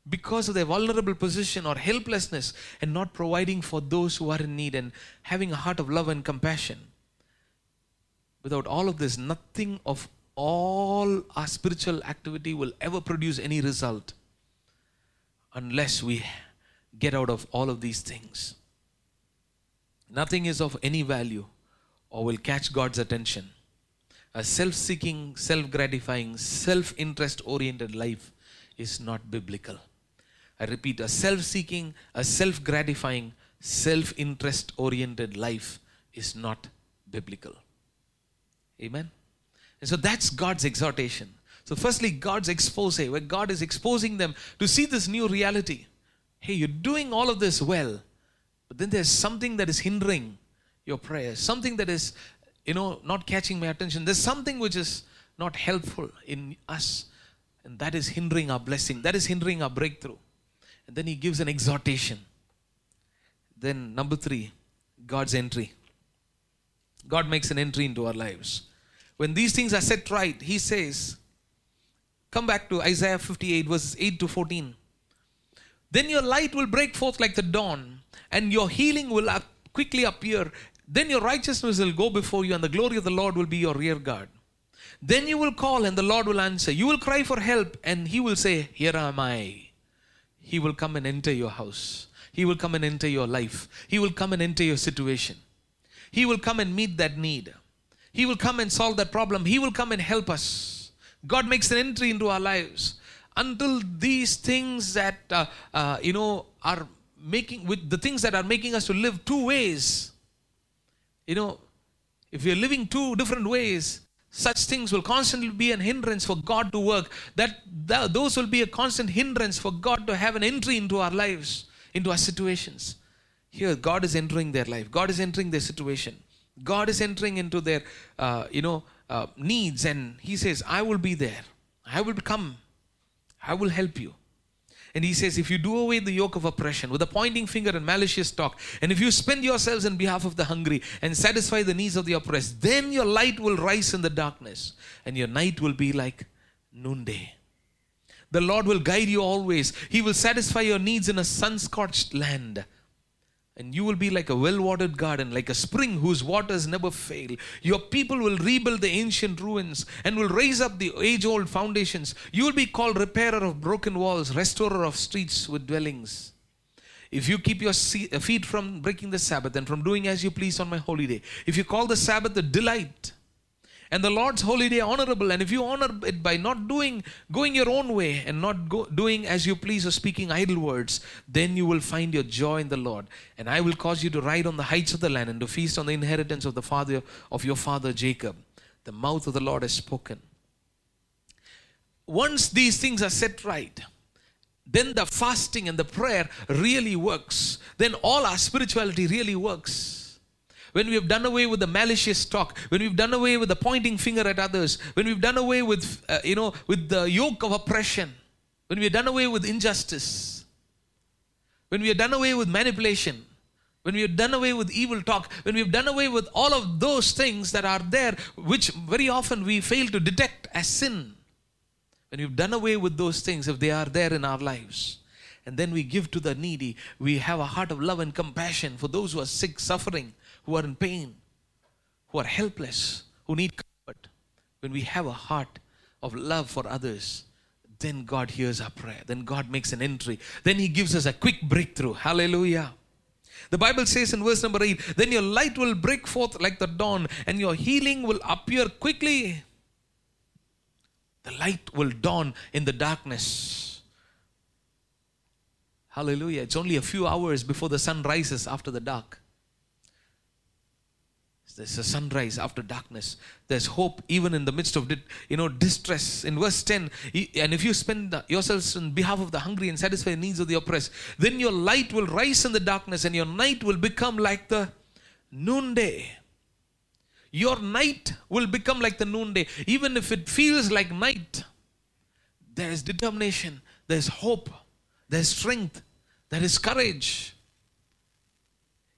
because of their vulnerable position or helplessness and not providing for those who are in need and having a heart of love and compassion. Without all of this, nothing of all our spiritual activity will ever produce any result unless we get out of all of these things. Nothing is of any value or will catch God's attention. A self-seeking, self-gratifying, self-interest-oriented life is not biblical. I repeat, a self-seeking, a self-gratifying, self-interest-oriented life is not biblical. Amen? And so that's God's exhortation. So firstly, God's expose, where God is exposing them to see this new reality. Hey, you're doing all of this well, but then there's something that is hindering your prayers, something that is, you know, not catching my attention. There's something which is not helpful in us, and that is hindering our blessing. That is hindering our breakthrough. And then He gives an exhortation. Then number three, God's entry. God makes an entry into our lives. When these things are set right, He says, come back to Isaiah fifty-eight, verses eight to fourteen. Then your light will break forth like the dawn, and your healing will quickly appear. Then your righteousness will go before you, and the glory of the Lord will be your rear guard. Then you will call and the Lord will answer. You will cry for help and He will say, here am I. He will come and enter your house. He will come and enter your life. He will come and enter your situation. He will come and meet that need. He will come and solve that problem. He will come and help us. God makes an entry into our lives. Until these things that, uh, uh, you know, are making, with the things that are making us to live two ways. You know, if we are living two different ways, such things will constantly be an hindrance for God to work. That, that those will be a constant hindrance for God to have an entry into our lives, into our situations. Here, God is entering their life. God is entering their situation. God is entering into their, uh, you know, uh, needs. And He says, I will be there. I will come. I will help you. And He says, if you do away the yoke of oppression with a pointing finger and malicious talk, and if you spend yourselves in behalf of the hungry and satisfy the needs of the oppressed, then your light will rise in the darkness and your night will be like noonday. The Lord will guide you always. He will satisfy your needs in a sun-scorched land. And you will be like a well-watered garden, like a spring whose waters never fail. Your people will rebuild the ancient ruins and will raise up the age-old foundations. You will be called repairer of broken walls, restorer of streets with dwellings. If you keep your feet from breaking the Sabbath and from doing as you please on my holy day, if you call the Sabbath a delight and the Lord's holy day honorable, and if you honor it by not doing, going your own way and not go, doing as you please or speaking idle words, then you will find your joy in the Lord. And I will cause you to ride on the heights of the land and to feast on the inheritance of the father of your father Jacob. The mouth of the Lord has spoken. Once these things are set right, then the fasting and the prayer really works. Then all our spirituality really works. When we have done away with the malicious talk, when we've done away with the pointing finger at others, when we've done away with, uh, you know, with the yoke of oppression, when we've done away with injustice, when we've done away with manipulation, when we've done away with evil talk, when we've done away with all of those things that are there, which very often we fail to detect as sin. When we've done away with those things, if they are there in our lives, and then we give to the needy, we have a heart of love and compassion for those who are sick, suffering, who are in pain, who are helpless, who need comfort. When we have a heart of love for others, then God hears our prayer. Then God makes an entry. Then He gives us a quick breakthrough. Hallelujah. The Bible says in verse number eight, then your light will break forth like the dawn and your healing will appear quickly. The light will dawn in the darkness. Hallelujah. It's only a few hours before the sun rises after the dark. There's a sunrise after darkness. There's hope even in the midst of, you know, distress. In verse ten, and if you spend yourselves in behalf of the hungry and satisfy the needs of the oppressed, then your light will rise in the darkness and your night will become like the noonday. Your night will become like the noonday. Even if it feels like night, there's determination, there's hope, there's strength, there is courage.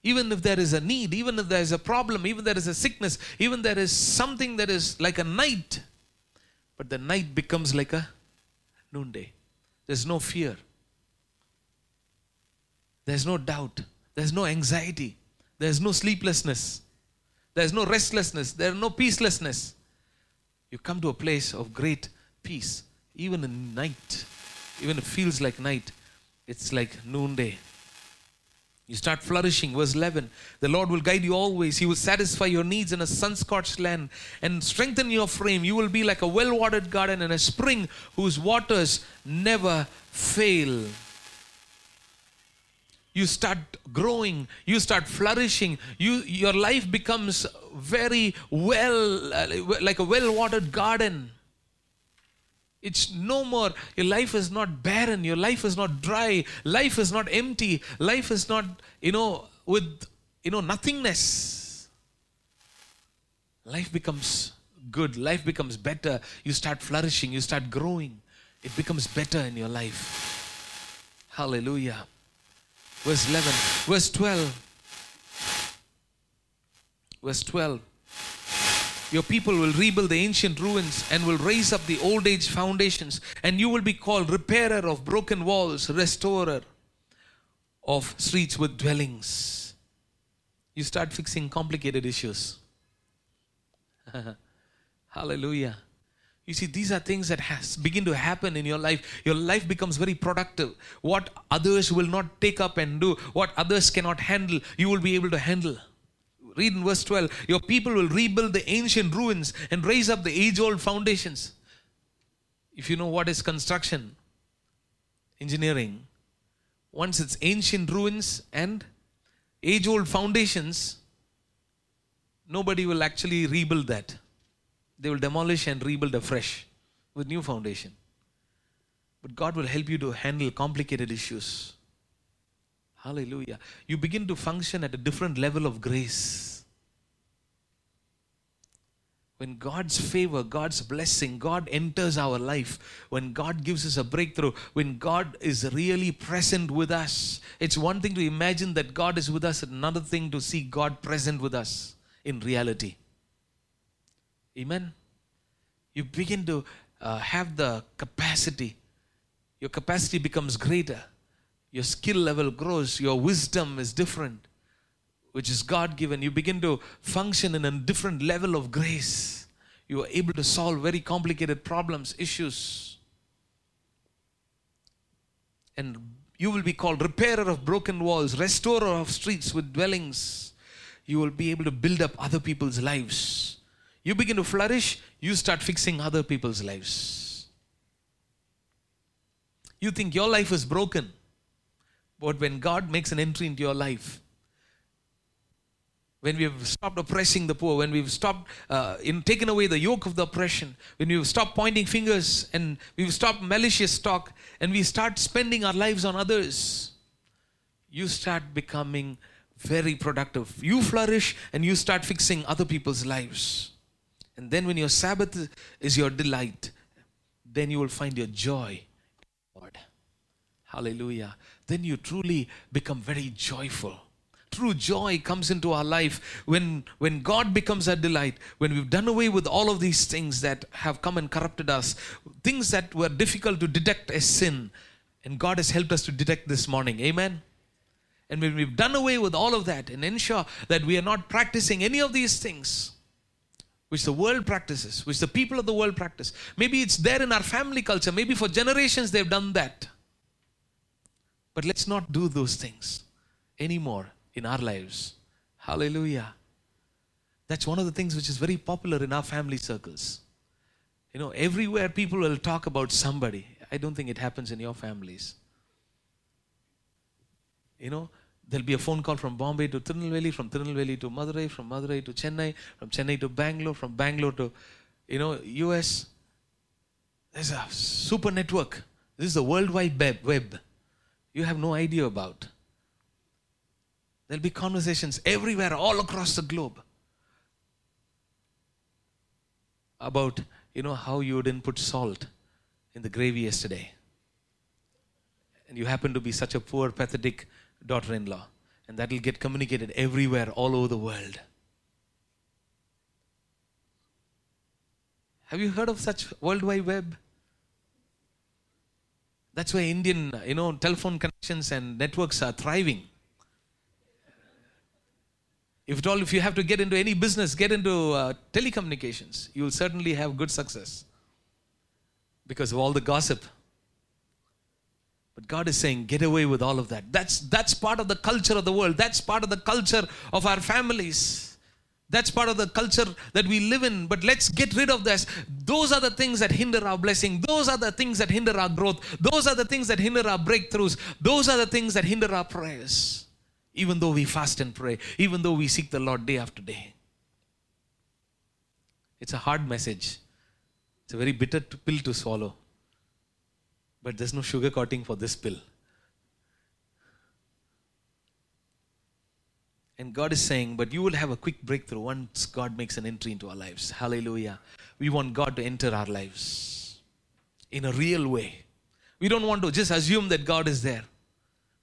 Even if there is a need, even if there is a problem, even if there is a sickness, even there is something that is like a night, but the night becomes like a noonday. There's no fear. There's no doubt. There's no anxiety. There's no sleeplessness. There's no restlessness. There's no peacelessness. You come to a place of great peace. Even in night, even if it feels like night, it's like noonday. You start flourishing. Verse eleven, the Lord will guide you always. He will satisfy your needs in a sun-scorched land and strengthen your frame. You will be like a well-watered garden and a spring whose waters never fail. You start growing. You start flourishing. You, your life becomes very well, uh, like a well-watered garden. It's no more, your life is not barren, your life is not dry, life is not empty, life is not, you know, with, you know, nothingness. Life becomes good, life becomes better, you start flourishing, you start growing, it becomes better in your life. Hallelujah. Verse eleven, verse twelve, verse twelve. Your people will rebuild the ancient ruins and will raise up the old age foundations, and you will be called repairer of broken walls, restorer of streets with dwellings. You start fixing complicated issues. Hallelujah. You see, these are things that has, begin to happen in your life. Your life becomes very productive. What others will not take up and do, what others cannot handle, you will be able to handle. Read in verse twelve, your people will rebuild the ancient ruins and raise up the age-old foundations. If you know what is construction, engineering, once its ancient ruins and age-old foundations, nobody will actually rebuild that. They will demolish and rebuild afresh with new foundation. But God will help you to handle complicated issues. Hallelujah. You begin to function at a different level of grace. When God's favor, God's blessing, God enters our life, when God gives us a breakthrough, when God is really present with us, it's one thing to imagine that God is with us, another thing to see God present with us in reality. Amen. You begin to uh, have the capacity. Your capacity becomes greater. Your skill level grows. Your wisdom is different, which is God-given. You begin to function in a different level of grace. You are able to solve very complicated problems, issues. And you will be called repairer of broken walls, restorer of streets with dwellings. You will be able to build up other people's lives. You begin to flourish, you start fixing other people's lives. You think your life is broken, but when God makes an entry into your life, when we have stopped oppressing the poor, when we've stopped uh, in taken away the yoke of the oppression, when we've stopped pointing fingers and we've stopped malicious talk, and we start spending our lives on others, you start becoming very productive. You flourish and you start fixing other people's lives. And then when your Sabbath is your delight, then you will find your joy in God. Hallelujah. Then you truly become very joyful. True joy comes into our life when, when God becomes our delight, when we've done away with all of these things that have come and corrupted us, things that were difficult to detect as sin. And God has helped us to detect this morning. Amen. And when we've done away with all of that and ensure that we are not practicing any of these things which the world practices, which the people of the world practice. Maybe it's there in our family culture. Maybe for generations they've done that. But let's not do those things anymore in our lives. Hallelujah. That's one of the things which is very popular in our family circles. You know, everywhere people will talk about somebody. I don't think it happens in your families. You know, there'll be a phone call from Bombay to Tirunelveli, from Tirunelveli to Madurai, from Madurai to Chennai, from Chennai to Bangalore, from Bangalore to, you know, U S. There's a super network. This is the World Wide Web. You have no idea about. There'll be conversations everywhere, all across the globe, about, you know, how you didn't put salt in the gravy yesterday. And you happen to be such a poor, pathetic daughter-in-law. And that will get communicated everywhere, all over the world. Have you heard of such World Wide Web? That's why Indian, you know, telephone connections and networks are thriving. If at all, if you have to get into any business, get into uh, telecommunications, you will certainly have good success because of all the gossip. But God is saying, get away with all of that. That's, that's part of the culture of the world. That's part of the culture of our families. That's part of the culture that we live in. But let's get rid of this. Those are the things that hinder our blessing. Those are the things that hinder our growth. Those are the things that hinder our breakthroughs. Those are the things that hinder our prayers. Even though we fast and pray. Even though we seek the Lord day after day. It's a hard message. It's a very bitter pill to swallow. But there's no sugarcoating for this pill. And God is saying, but you will have a quick breakthrough once God makes an entry into our lives. Hallelujah. We want God to enter our lives in a real way. We don't want to just assume that God is there.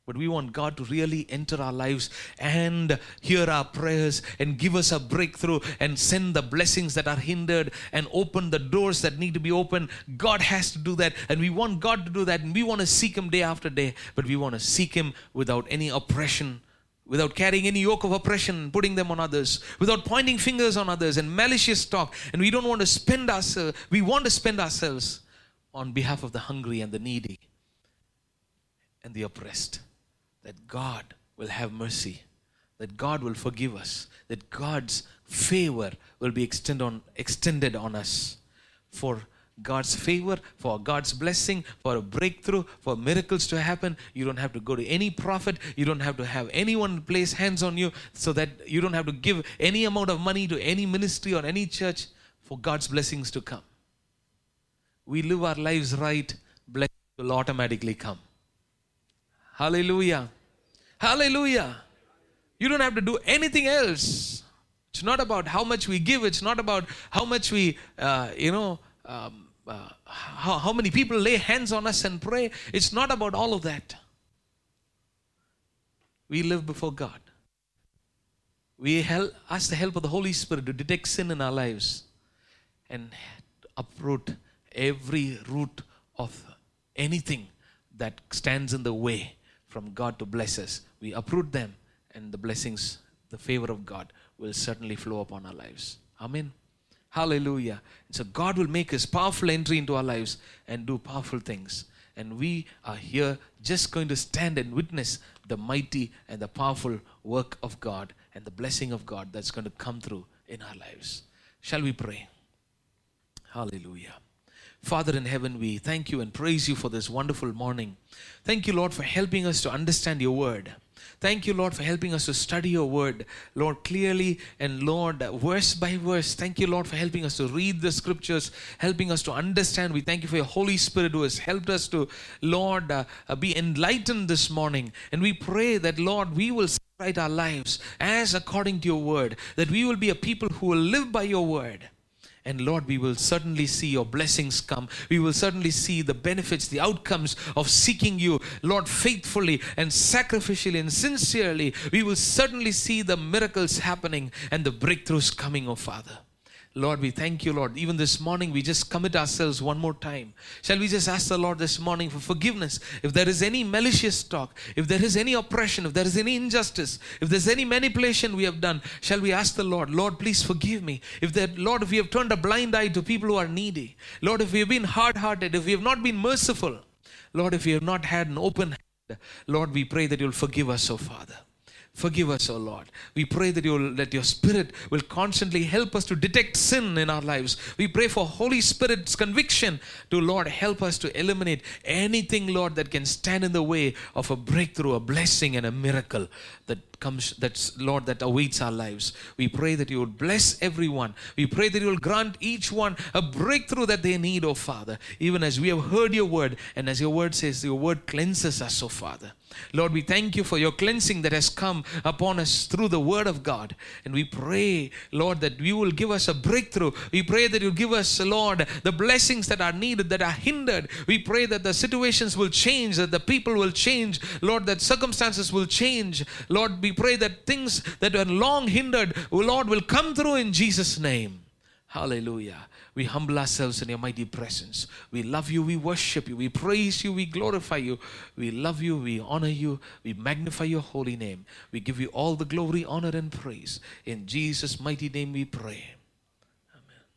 But we want God to really enter our lives and hear our prayers and give us a breakthrough and send the blessings that are hindered and open the doors that need to be opened. God has to do that, and we want God to do that, and we want to seek Him day after day, but we want to seek Him without any oppression, without carrying any yoke of oppression and putting them on others, without pointing fingers on others and malicious talk. And we don't want to spend ourselves, we want to spend ourselves on behalf of the hungry and the needy and the oppressed. That God will have mercy, that God will forgive us, that God's favor will be extend on, extended on us. For God's favor, for God's blessing, for a breakthrough, for miracles to happen. You don't have to go to any prophet. You don't have to have anyone place hands on you, so that you don't have to give any amount of money to any ministry or any church for God's blessings to come. We live our lives right, blessings will automatically come. Hallelujah. Hallelujah. You don't have to do anything else. It's not about how much we give. It's not about how much we, uh, you know, um, uh, how, how many people lay hands on us and pray. It's not about all of that. We live before God. We help, ask the help of the Holy Spirit to detect sin in our lives and uproot every root of anything that stands in the way from God to bless us. We uproot them, and the blessings, the favor of God will certainly flow upon our lives. Amen. Hallelujah. So God will make His powerful entry into our lives and do powerful things. And we are here just going to stand and witness the mighty and the powerful work of God and the blessing of God that's going to come through in our lives. Shall we pray? Hallelujah. Father in heaven, we thank you and praise you for this wonderful morning. Thank you, Lord, for helping us to understand your word. Thank you, Lord, for helping us to study your word, Lord, clearly and, Lord, verse by verse. Thank you, Lord, for helping us to read the scriptures, helping us to understand. We thank you for your Holy Spirit who has helped us to, Lord, uh, be enlightened this morning. And we pray that, Lord, we will write our lives as according to your word, that we will be a people who will live by your word. And Lord, we will certainly see your blessings come. We will certainly see the benefits, the outcomes of seeking you, Lord, faithfully and sacrificially and sincerely. We will certainly see the miracles happening and the breakthroughs coming, oh Father. Lord, we thank you, Lord. Even this morning, we just commit ourselves one more time. Shall we just ask the Lord this morning for forgiveness? If there is any malicious talk, if there is any oppression, if there is any injustice, if there's any manipulation we have done, shall we ask the Lord, Lord, please forgive me. If that, Lord, if we have turned a blind eye to people who are needy, Lord, if we have been hard-hearted, if we have not been merciful, Lord, if we have not had an open hand, Lord, we pray that you'll forgive us, O Father. Forgive us, O Lord. We pray that you that your Spirit will constantly help us to detect sin in our lives. We pray for Holy Spirit's conviction to, Lord, help us to eliminate anything, Lord, that can stand in the way of a breakthrough, a blessing, and a miracle that comes, that's, Lord, that awaits our lives. We pray that you would bless everyone. We pray that you will grant each one a breakthrough that they need, O Father, even as we have heard your word, and as your word says, your word cleanses us, O Father. Lord, we thank you for your cleansing that has come upon us through the word of God. And we pray, Lord, that you will give us a breakthrough. We pray that you give us, Lord, the blessings that are needed, that are hindered. We pray that the situations will change, that the people will change, Lord, that circumstances will change. Lord, we pray that things that were long hindered, Lord, will come through in Jesus' name. Hallelujah. We humble ourselves in your mighty presence. We love you. We worship you. We praise you. We glorify you. We love you. We honor you. We magnify your holy name. We give you all the glory, honor, and praise. In Jesus' mighty name we pray.